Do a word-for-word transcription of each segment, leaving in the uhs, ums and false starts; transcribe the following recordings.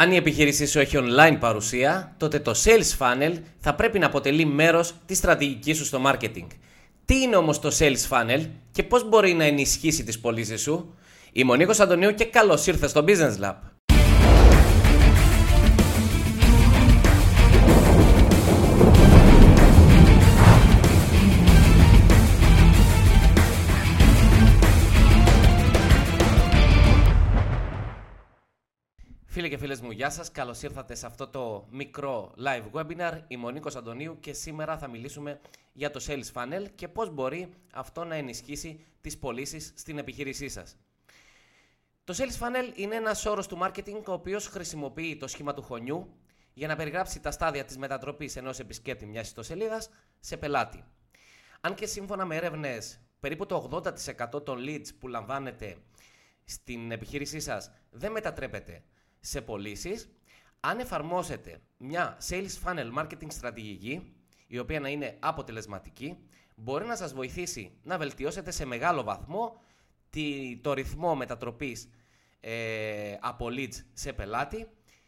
Αν η επιχείρησή σου έχει online παρουσία, τότε το Sales Funnel θα πρέπει να αποτελεί μέρος της στρατηγικής σου στο marketing. Τι είναι όμως το Sales Funnel και πώς μπορεί να ενισχύσει τις πωλήσεις σου? Είμαι ο Νίκος Αντωνίου και καλώς ήρθες στο Business Lab. Φίλοι και φίλες μου, γεια σας. Καλώς ήρθατε σε αυτό το μικρό live webinar. Είμαι ο Νίκος Αντωνίου και σήμερα θα μιλήσουμε για το Sales Funnel και πώς μπορεί αυτό να ενισχύσει τις πωλήσεις στην επιχείρησή σας. Το Sales Funnel είναι ένας όρος του marketing ο οποίος χρησιμοποιεί το σχήμα του χωνιού για να περιγράψει τα στάδια της μετατροπής ενός επισκέπτη μιας ιστοσελίδας σε πελάτη. Αν και σύμφωνα με έρευνες, περίπου το ογδόντα τοις εκατό των leads που λαμβάνετε στην επιχείρησή σας δεν μετατρέπεται σε πωλήσεις, αν εφαρμόσετε μια Sales Funnel Marketing στρατηγική, η οποία να είναι αποτελεσματική, μπορεί να σας βοηθήσει να βελτιώσετε σε μεγάλο βαθμό το ρυθμό μετατροπής ε, από leads σε πελάτη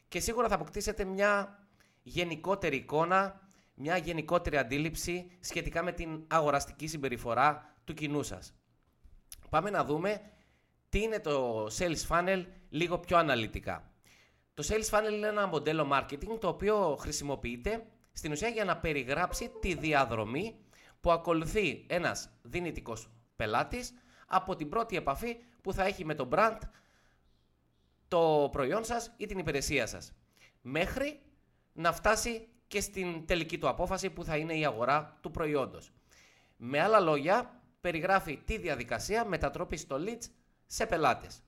και σίγουρα θα αποκτήσετε μια γενικότερη εικόνα, μια γενικότερη αντίληψη σχετικά με την αγοραστική συμπεριφορά του κοινού σας. Πάμε να δούμε τι είναι το Sales Funnel λίγο πιο αναλυτικά. Το Sales Funnel είναι ένα μοντέλο marketing το οποίο χρησιμοποιείται στην ουσία για να περιγράψει τη διαδρομή που ακολουθεί ένας δυνητικός πελάτης από την πρώτη επαφή που θα έχει με το brand, το προϊόν σας ή την υπηρεσία σας, μέχρι να φτάσει και στην τελική του απόφαση που θα είναι η αγορά του προϊόντος. Με άλλα λόγια, περιγράφει τη διαδικασία μετατροπής των leads σε πελάτες.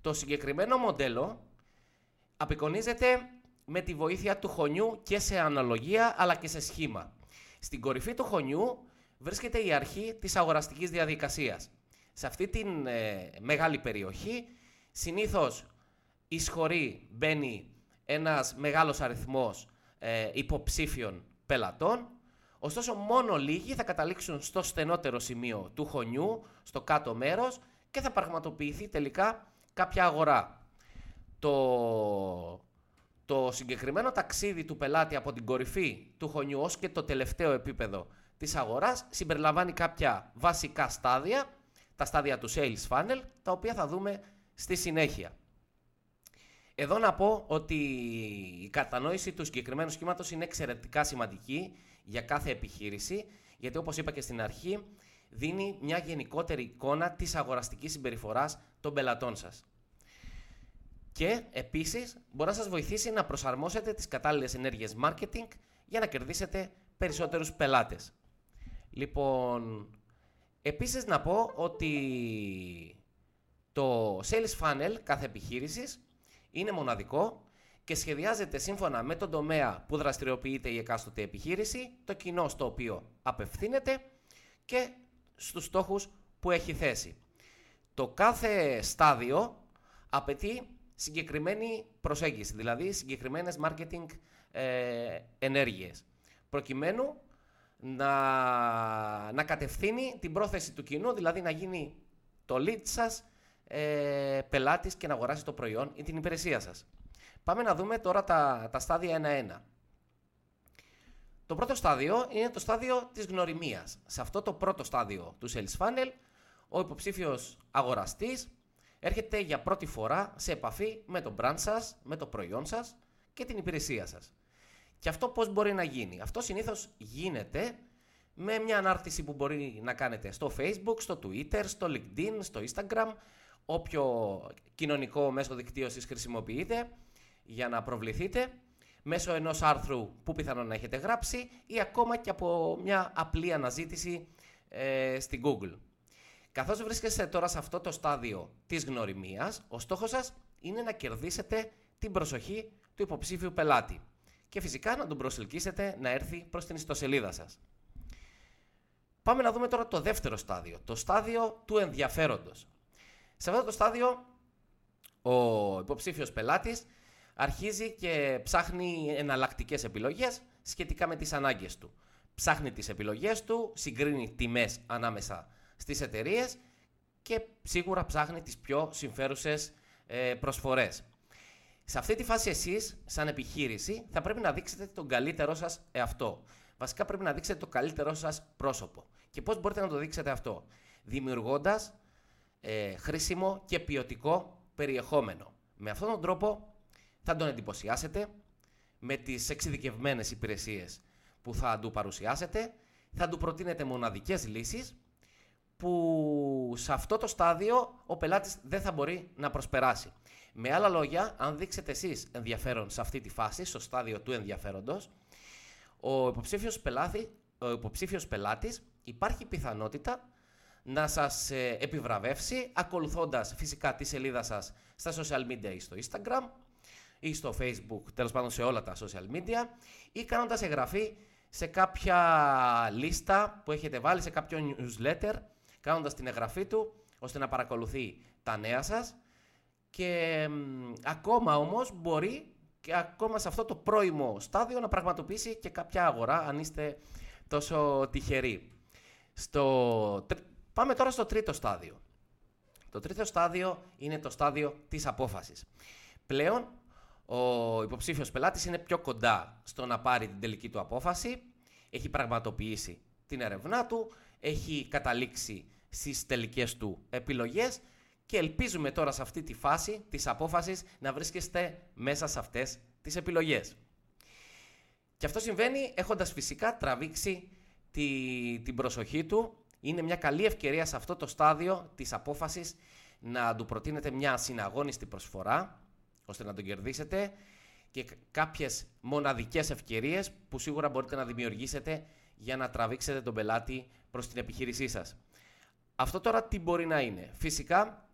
Το συγκεκριμένο μοντέλο απεικονίζεται με τη βοήθεια του χωνιού και σε αναλογία αλλά και σε σχήμα. Στην κορυφή του χωνιού βρίσκεται η αρχή της αγοραστικής διαδικασίας. Σε αυτή την ε, μεγάλη περιοχή συνήθως εισχωρεί, μπαίνει ένας μεγάλος αριθμός ε, υποψήφιων πελατών, ωστόσο μόνο λίγοι θα καταλήξουν στο στενότερο σημείο του χωνιού, στο κάτω μέρος και θα πραγματοποιηθεί τελικά κάποια αγορά. Το, το συγκεκριμένο ταξίδι του πελάτη από την κορυφή του χωνιού ως και το τελευταίο επίπεδο της αγοράς συμπεριλαμβάνει κάποια βασικά στάδια, τα στάδια του Sales Funnel, τα οποία θα δούμε στη συνέχεια. Εδώ να πω ότι η κατανόηση του συγκεκριμένου σχήματος είναι εξαιρετικά σημαντική για κάθε επιχείρηση, γιατί όπως είπα και στην αρχή, δίνει μια γενικότερη εικόνα της αγοραστικής συμπεριφοράς των πελατών σας. Και επίσης μπορεί να σας βοηθήσει να προσαρμόσετε τις κατάλληλες ενέργειες marketing για να κερδίσετε περισσότερους πελάτες. Λοιπόν, επίσης να πω ότι το Sales Funnel κάθε επιχείρησης είναι μοναδικό και σχεδιάζεται σύμφωνα με τον τομέα που δραστηριοποιείται η εκάστοτε επιχείρηση, το κοινό στο οποίο απευθύνεται και στους στόχους που έχει θέσει. Το κάθε στάδιο απαιτεί συγκεκριμένη προσέγγιση, δηλαδή συγκεκριμένες marketing ε, ενέργειες, προκειμένου να, να κατευθύνει την πρόθεση του κοινού, δηλαδή να γίνει το lead σας ε, πελάτης και να αγοράσει το προϊόν ή την υπηρεσία σας. Πάμε να δούμε τώρα τα, τα στάδια ένα-ένα. Το πρώτο στάδιο είναι το στάδιο της γνωριμίας. Σε αυτό το πρώτο στάδιο του Sales Funnel, ο υποψήφιος αγοραστής έρχεται για πρώτη φορά σε επαφή με το brand σας, με το προϊόν σας και την υπηρεσία σας. Και αυτό πώς μπορεί να γίνει? Αυτό συνήθως γίνεται με μια ανάρτηση που μπορεί να κάνετε στο Facebook, στο Twitter, στο LinkedIn, στο Instagram, όποιο κοινωνικό μέσο δικτύωσης χρησιμοποιείτε για να προβληθείτε, μέσω ενός άρθρου που πιθανόν να έχετε γράψει ή ακόμα και από μια απλή αναζήτηση ε, στην Google. Καθώς βρίσκεστε τώρα σε αυτό το στάδιο της γνωριμίας, ο στόχος σας είναι να κερδίσετε την προσοχή του υποψήφιου πελάτη και φυσικά να τον προσελκύσετε να έρθει προς την ιστοσελίδα σας. Πάμε να δούμε τώρα το δεύτερο στάδιο, το στάδιο του ενδιαφέροντος. Σε αυτό το στάδιο ο υποψήφιος πελάτης αρχίζει και ψάχνει εναλλακτικές επιλογές σχετικά με τις ανάγκες του. Ψάχνει τις επιλογές του, συγκρίνει τιμές ανάμεσα στις εταιρείες και σίγουρα ψάχνει τις πιο συμφέρουσες ε, προσφορές. Σε αυτή τη φάση εσείς, σαν επιχείρηση, θα πρέπει να δείξετε τον καλύτερό σας εαυτό. Βασικά πρέπει να δείξετε το καλύτερό σας πρόσωπο. Και πώς μπορείτε να το δείξετε αυτό? Δημιουργώντας ε, χρήσιμο και ποιοτικό περιεχόμενο. Με αυτόν τον τρόπο θα τον εντυπωσιάσετε με τις εξειδικευμένες υπηρεσίες που θα του παρουσιάσετε, θα του προτείνετε μοναδικές λύσεις που σε αυτό το στάδιο ο πελάτης δεν θα μπορεί να προσπεράσει. Με άλλα λόγια, αν δείξετε εσείς ενδιαφέρον σε αυτή τη φάση, στο στάδιο του ενδιαφέροντος, ο υποψήφιος, πελάτη, ο υποψήφιος πελάτης υπάρχει πιθανότητα να σας επιβραβεύσει ακολουθώντας φυσικά τη σελίδα σας στα social media ή στο Instagram ή στο Facebook, τέλος πάντων σε όλα τα social media, ή κάνοντας εγγραφή σε κάποια λίστα που έχετε βάλει, σε κάποιο newsletter, κάνοντας την εγγραφή του ώστε να παρακολουθεί τα νέα σας. Και μ, ακόμα όμως μπορεί και ακόμα σε αυτό το πρώιμο στάδιο να πραγματοποιήσει και κάποια αγορά, αν είστε τόσο τυχεροί. Στο... Πάμε τώρα στο τρίτο στάδιο. Το τρίτο στάδιο είναι το στάδιο της απόφασης. Πλέον ο υποψήφιος πελάτης είναι πιο κοντά στο να πάρει την τελική του απόφαση, έχει πραγματοποιήσει την ερευνά του, έχει καταλήξει στις τελικές του επιλογές και ελπίζουμε τώρα σε αυτή τη φάση της απόφασης να βρίσκεστε μέσα σε αυτές τις επιλογές. Και αυτό συμβαίνει έχοντας φυσικά τραβήξει τη, την προσοχή του. Είναι μια καλή ευκαιρία σε αυτό το στάδιο της απόφασης να του προτείνετε μια συναγώνιστη προσφορά, ώστε να τον κερδίσετε, και κάποιες μοναδικές ευκαιρίες που σίγουρα μπορείτε να δημιουργήσετε για να τραβήξετε τον πελάτη προς την επιχείρησή σας. Αυτό τώρα τι μπορεί να είναι? Φυσικά,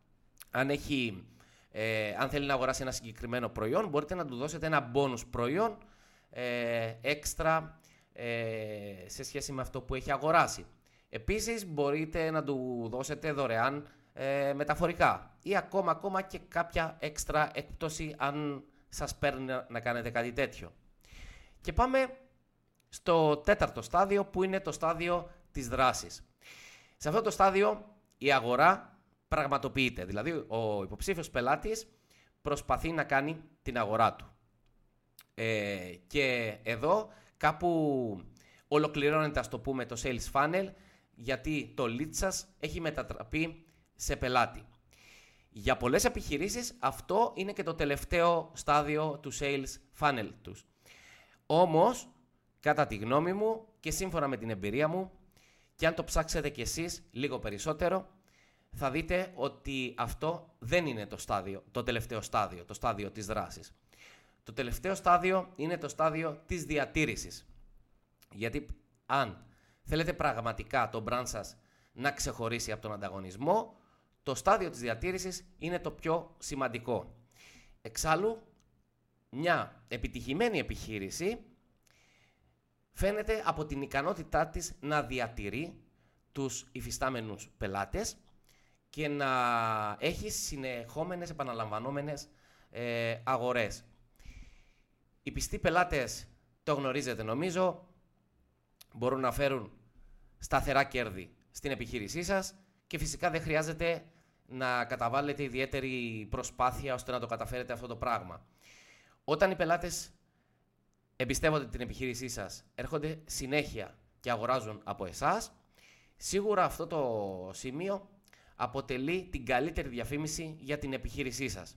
αν, έχει, ε, αν θέλει να αγοράσει ένα συγκεκριμένο προϊόν, μπορείτε να του δώσετε ένα bonus προϊόν ε, έξτρα ε, σε σχέση με αυτό που έχει αγοράσει. Επίσης, μπορείτε να του δώσετε δωρεάν ε, μεταφορικά ή ακόμα, ακόμα και κάποια έξτρα έκπτωση αν σας παίρνει να κάνετε κάτι τέτοιο. Και πάμε στο τέταρτο στάδιο, που είναι το στάδιο της δράσης. Σε αυτό το στάδιο η αγορά πραγματοποιείται, δηλαδή ο υποψήφιος πελάτης προσπαθεί να κάνει την αγορά του. Ε, και εδώ κάπου ολοκληρώνεται, ας το πούμε, το sales funnel, γιατί το lead σας έχει μετατραπεί σε πελάτη. Για πολλές επιχειρήσεις αυτό είναι και το τελευταίο στάδιο του sales funnel τους. Όμως, κατά τη γνώμη μου και σύμφωνα με την εμπειρία μου, και αν το ψάξετε κι εσείς λίγο περισσότερο, θα δείτε ότι αυτό δεν είναι το, στάδιο, το τελευταίο στάδιο, το στάδιο της δράσης. Το τελευταίο στάδιο είναι το στάδιο της διατήρησης. Γιατί αν θέλετε πραγματικά το brand σας να ξεχωρίσει από τον ανταγωνισμό, το στάδιο της διατήρησης είναι το πιο σημαντικό. Εξάλλου, μια επιτυχημένη επιχείρηση φαίνεται από την ικανότητά της να διατηρεί τους υφιστάμενους πελάτες και να έχει συνεχόμενες, επαναλαμβανόμενες ε, αγορές. Οι πιστοί πελάτες, το γνωρίζετε νομίζω, μπορούν να φέρουν σταθερά κέρδη στην επιχείρησή σας και φυσικά δεν χρειάζεται να καταβάλλετε ιδιαίτερη προσπάθεια ώστε να το καταφέρετε αυτό το πράγμα. Όταν οι πελάτες εμπιστεύονται την επιχείρησή σας, έρχονται συνέχεια και αγοράζουν από εσάς, σίγουρα αυτό το σημείο αποτελεί την καλύτερη διαφήμιση για την επιχείρησή σας.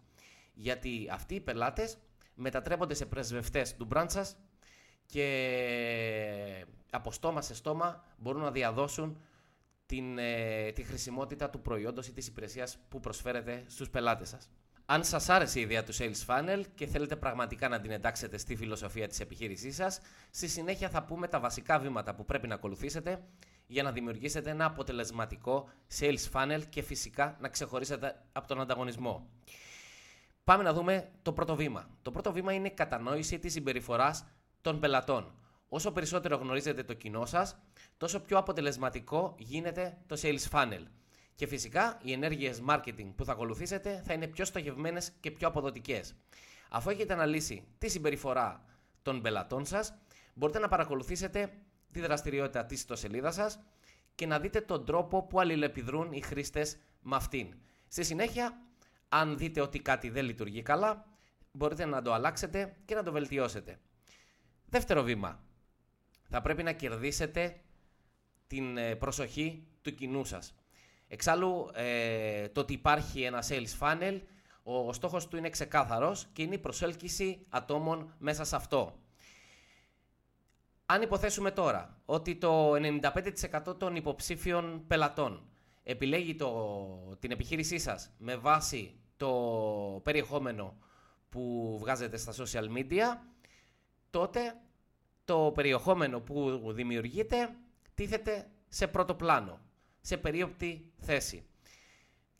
Γιατί αυτοί οι πελάτες μετατρέπονται σε πρεσβευτές του brand σας και από στόμα σε στόμα μπορούν να διαδώσουν την, ε, τη χρησιμότητα του προϊόντος ή της υπηρεσίας που προσφέρετε στους πελάτες σας. Αν σας άρεσε η ιδέα του Sales Funnel και θέλετε πραγματικά να την εντάξετε στη φιλοσοφία της επιχείρησής σας, στη συνέχεια θα πούμε τα βασικά βήματα που πρέπει να ακολουθήσετε για να δημιουργήσετε ένα αποτελεσματικό Sales Funnel και φυσικά να ξεχωρίσετε από τον ανταγωνισμό. Πάμε να δούμε το πρώτο βήμα. Το πρώτο βήμα είναι η κατανόηση της συμπεριφοράς των πελατών. Όσο περισσότερο γνωρίζετε το κοινό σας, τόσο πιο αποτελεσματικό γίνεται το Sales Funnel. Και φυσικά οι ενέργειες marketing που θα ακολουθήσετε θα είναι πιο στοχευμένες και πιο αποδοτικές. Αφού έχετε αναλύσει τη συμπεριφορά των πελατών σας, μπορείτε να παρακολουθήσετε τη δραστηριότητα της ιστοσελίδας σας και να δείτε τον τρόπο που αλληλεπιδρούν οι χρήστες με αυτήν. Στη συνέχεια, αν δείτε ότι κάτι δεν λειτουργεί καλά, μπορείτε να το αλλάξετε και να το βελτιώσετε. Δεύτερο βήμα. Θα πρέπει να κερδίσετε την προσοχή του κοινού σας. Εξάλλου, ε, το ότι υπάρχει ένα sales funnel, ο στόχος του είναι ξεκάθαρος και είναι η προσέλκυση ατόμων μέσα σε αυτό. Αν υποθέσουμε τώρα ότι το ενενήντα πέντε τοις εκατό των υποψήφιων πελατών επιλέγει το, την επιχείρησή σας με βάση το περιεχόμενο που βγάζετε στα social media, τότε το περιεχόμενο που δημιουργείτε τίθεται σε πρώτο πλάνο, σε περίοπτη θέση.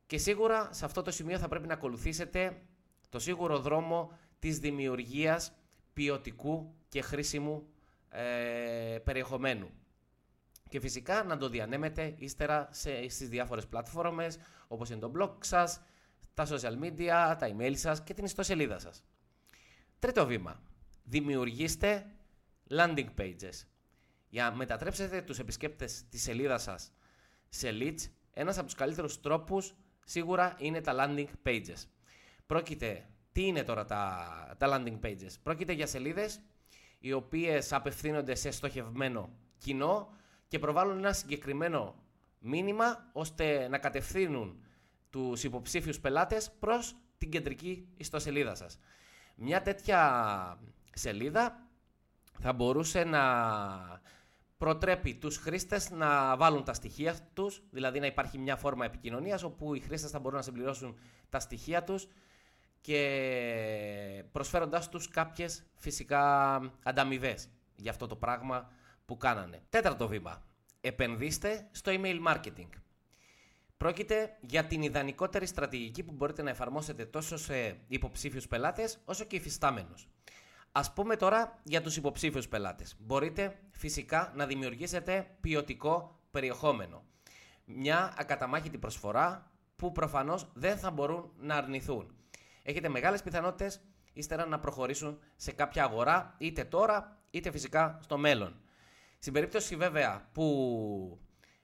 Και σίγουρα σε αυτό το σημείο θα πρέπει να ακολουθήσετε το σίγουρο δρόμο της δημιουργίας ποιοτικού και χρήσιμου ε, περιεχομένου. Και φυσικά να το διανέμετε ύστερα σε, στις διάφορες πλατφόρμες, όπως είναι το blog σας, τα social media, τα email σας και την ιστοσελίδα σας. Τρίτο βήμα. Δημιουργήστε landing pages. Για να μετατρέψετε τους επισκέπτες της σελίδας σας σε leads, ένας από τους καλύτερους τρόπους σίγουρα είναι τα landing pages. Πρόκειται, τι είναι τώρα τα, τα landing pages. Πρόκειται για σελίδες οι οποίες απευθύνονται σε στοχευμένο κοινό και προβάλλουν ένα συγκεκριμένο μήνυμα ώστε να κατευθύνουν τους υποψήφιους πελάτες προς την κεντρική ιστοσελίδα σας. Μια τέτοια σελίδα θα μπορούσε να προτρέπει τους χρήστες να βάλουν τα στοιχεία τους, δηλαδή να υπάρχει μια φόρμα επικοινωνίας όπου οι χρήστες θα μπορούν να συμπληρώσουν τα στοιχεία τους και προσφέροντάς τους κάποιες φυσικά ανταμοιβές για αυτό το πράγμα που κάνανε. Τέταρτο βήμα. Επενδύστε στο email marketing. Πρόκειται για την ιδανικότερη στρατηγική που μπορείτε να εφαρμόσετε τόσο σε υποψήφιους πελάτες όσο και υφιστάμενους. Ας πούμε τώρα για τους υποψήφιους πελάτες. Μπορείτε φυσικά να δημιουργήσετε ποιοτικό περιεχόμενο. Μια ακαταμάχητη προσφορά που προφανώς δεν θα μπορούν να αρνηθούν. Έχετε μεγάλες πιθανότητες ύστερα να προχωρήσουν σε κάποια αγορά, είτε τώρα είτε φυσικά στο μέλλον. Στην περίπτωση βέβαια, που,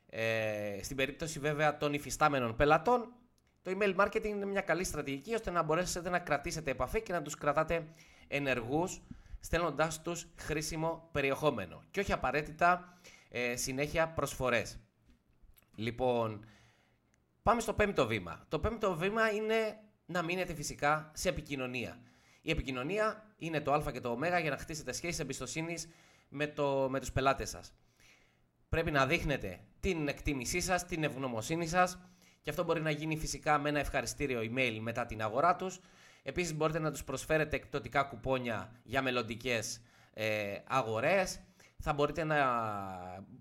ε, στην περίπτωση βέβαια των υφιστάμενων πελατών, το email marketing είναι μια καλή στρατηγική ώστε να μπορέσετε να κρατήσετε επαφή και να τους κρατάτε ενεργούς, στέλνοντάς τους χρήσιμο περιεχόμενο και όχι απαραίτητα ε, συνέχεια προσφορές. Λοιπόν, πάμε στο πέμπτο βήμα. Το πέμπτο βήμα είναι να μείνετε φυσικά σε επικοινωνία. Η επικοινωνία είναι το α και το ω για να χτίσετε σχέσεις εμπιστοσύνης με, το, με τους πελάτες σας. Πρέπει να δείχνετε την εκτίμησή σας, την ευγνωμοσύνη σας. Και αυτό μπορεί να γίνει φυσικά με ένα ευχαριστήριο email μετά την αγορά τους. Επίσης μπορείτε να τους προσφέρετε εκπτωτικά κουπόνια για μελλοντικές ε, αγορές. Θα μπορείτε να,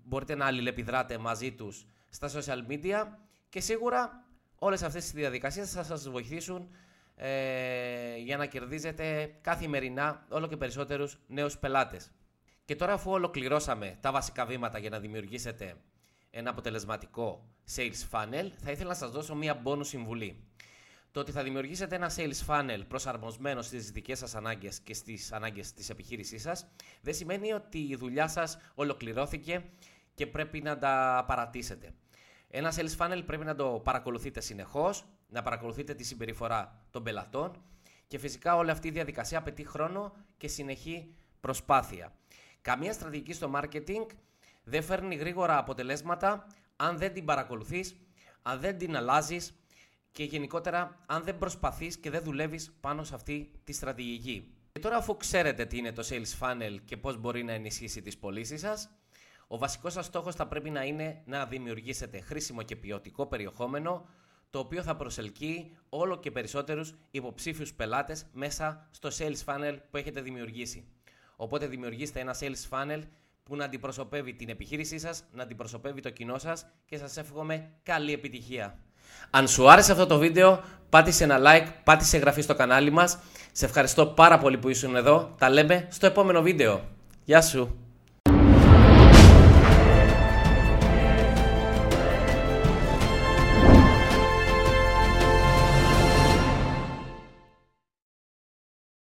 μπορείτε να αλληλεπιδράτε μαζί τους στα social media. Και σίγουρα όλες αυτές τις διαδικασίες θα σας βοηθήσουν ε, για να κερδίζετε καθημερινά όλο και περισσότερους νέους πελάτες. Και τώρα, αφού ολοκληρώσαμε τα βασικά βήματα για να δημιουργήσετε ένα αποτελεσματικό sales funnel, θα ήθελα να σας δώσω μία bonus συμβουλή. Το ότι θα δημιουργήσετε ένα sales funnel προσαρμοσμένο στις δικές σας ανάγκες και στις ανάγκες της επιχείρησής σας, δεν σημαίνει ότι η δουλειά σας ολοκληρώθηκε και πρέπει να τα παρατήσετε. Ένα sales funnel πρέπει να το παρακολουθείτε συνεχώς, να παρακολουθείτε τη συμπεριφορά των πελατών και φυσικά όλη αυτή η διαδικασία απαιτεί χρόνο και συνεχή προσπάθεια. Καμία στρατηγική στο marketing δεν φέρνει γρήγορα αποτελέσματα αν δεν την παρακολουθείς, αν δεν την αλλάζεις και γενικότερα αν δεν προσπαθείς και δεν δουλεύεις πάνω σε αυτή τη στρατηγική. Και τώρα, αφού ξέρετε τι είναι το sales funnel και πώς μπορεί να ενισχύσει τις πωλήσεις σας, ο βασικός σας στόχος θα πρέπει να είναι να δημιουργήσετε χρήσιμο και ποιοτικό περιεχόμενο, το οποίο θα προσελκύει όλο και περισσότερους υποψήφιους πελάτες μέσα στο sales funnel που έχετε δημιουργήσει. Οπότε δημιουργήστε ένα sales funnel που να αντιπροσωπεύει την επιχείρησή σας, να αντιπροσωπεύει το κοινό σας και σας εύχομαι καλή επιτυχία. Αν σου άρεσε αυτό το βίντεο, πάτησε ένα like, πάτησε εγγραφή στο κανάλι μας. Σε ευχαριστώ πάρα πολύ που ήσουν εδώ. Τα λέμε στο επόμενο βίντεο. Γεια σου!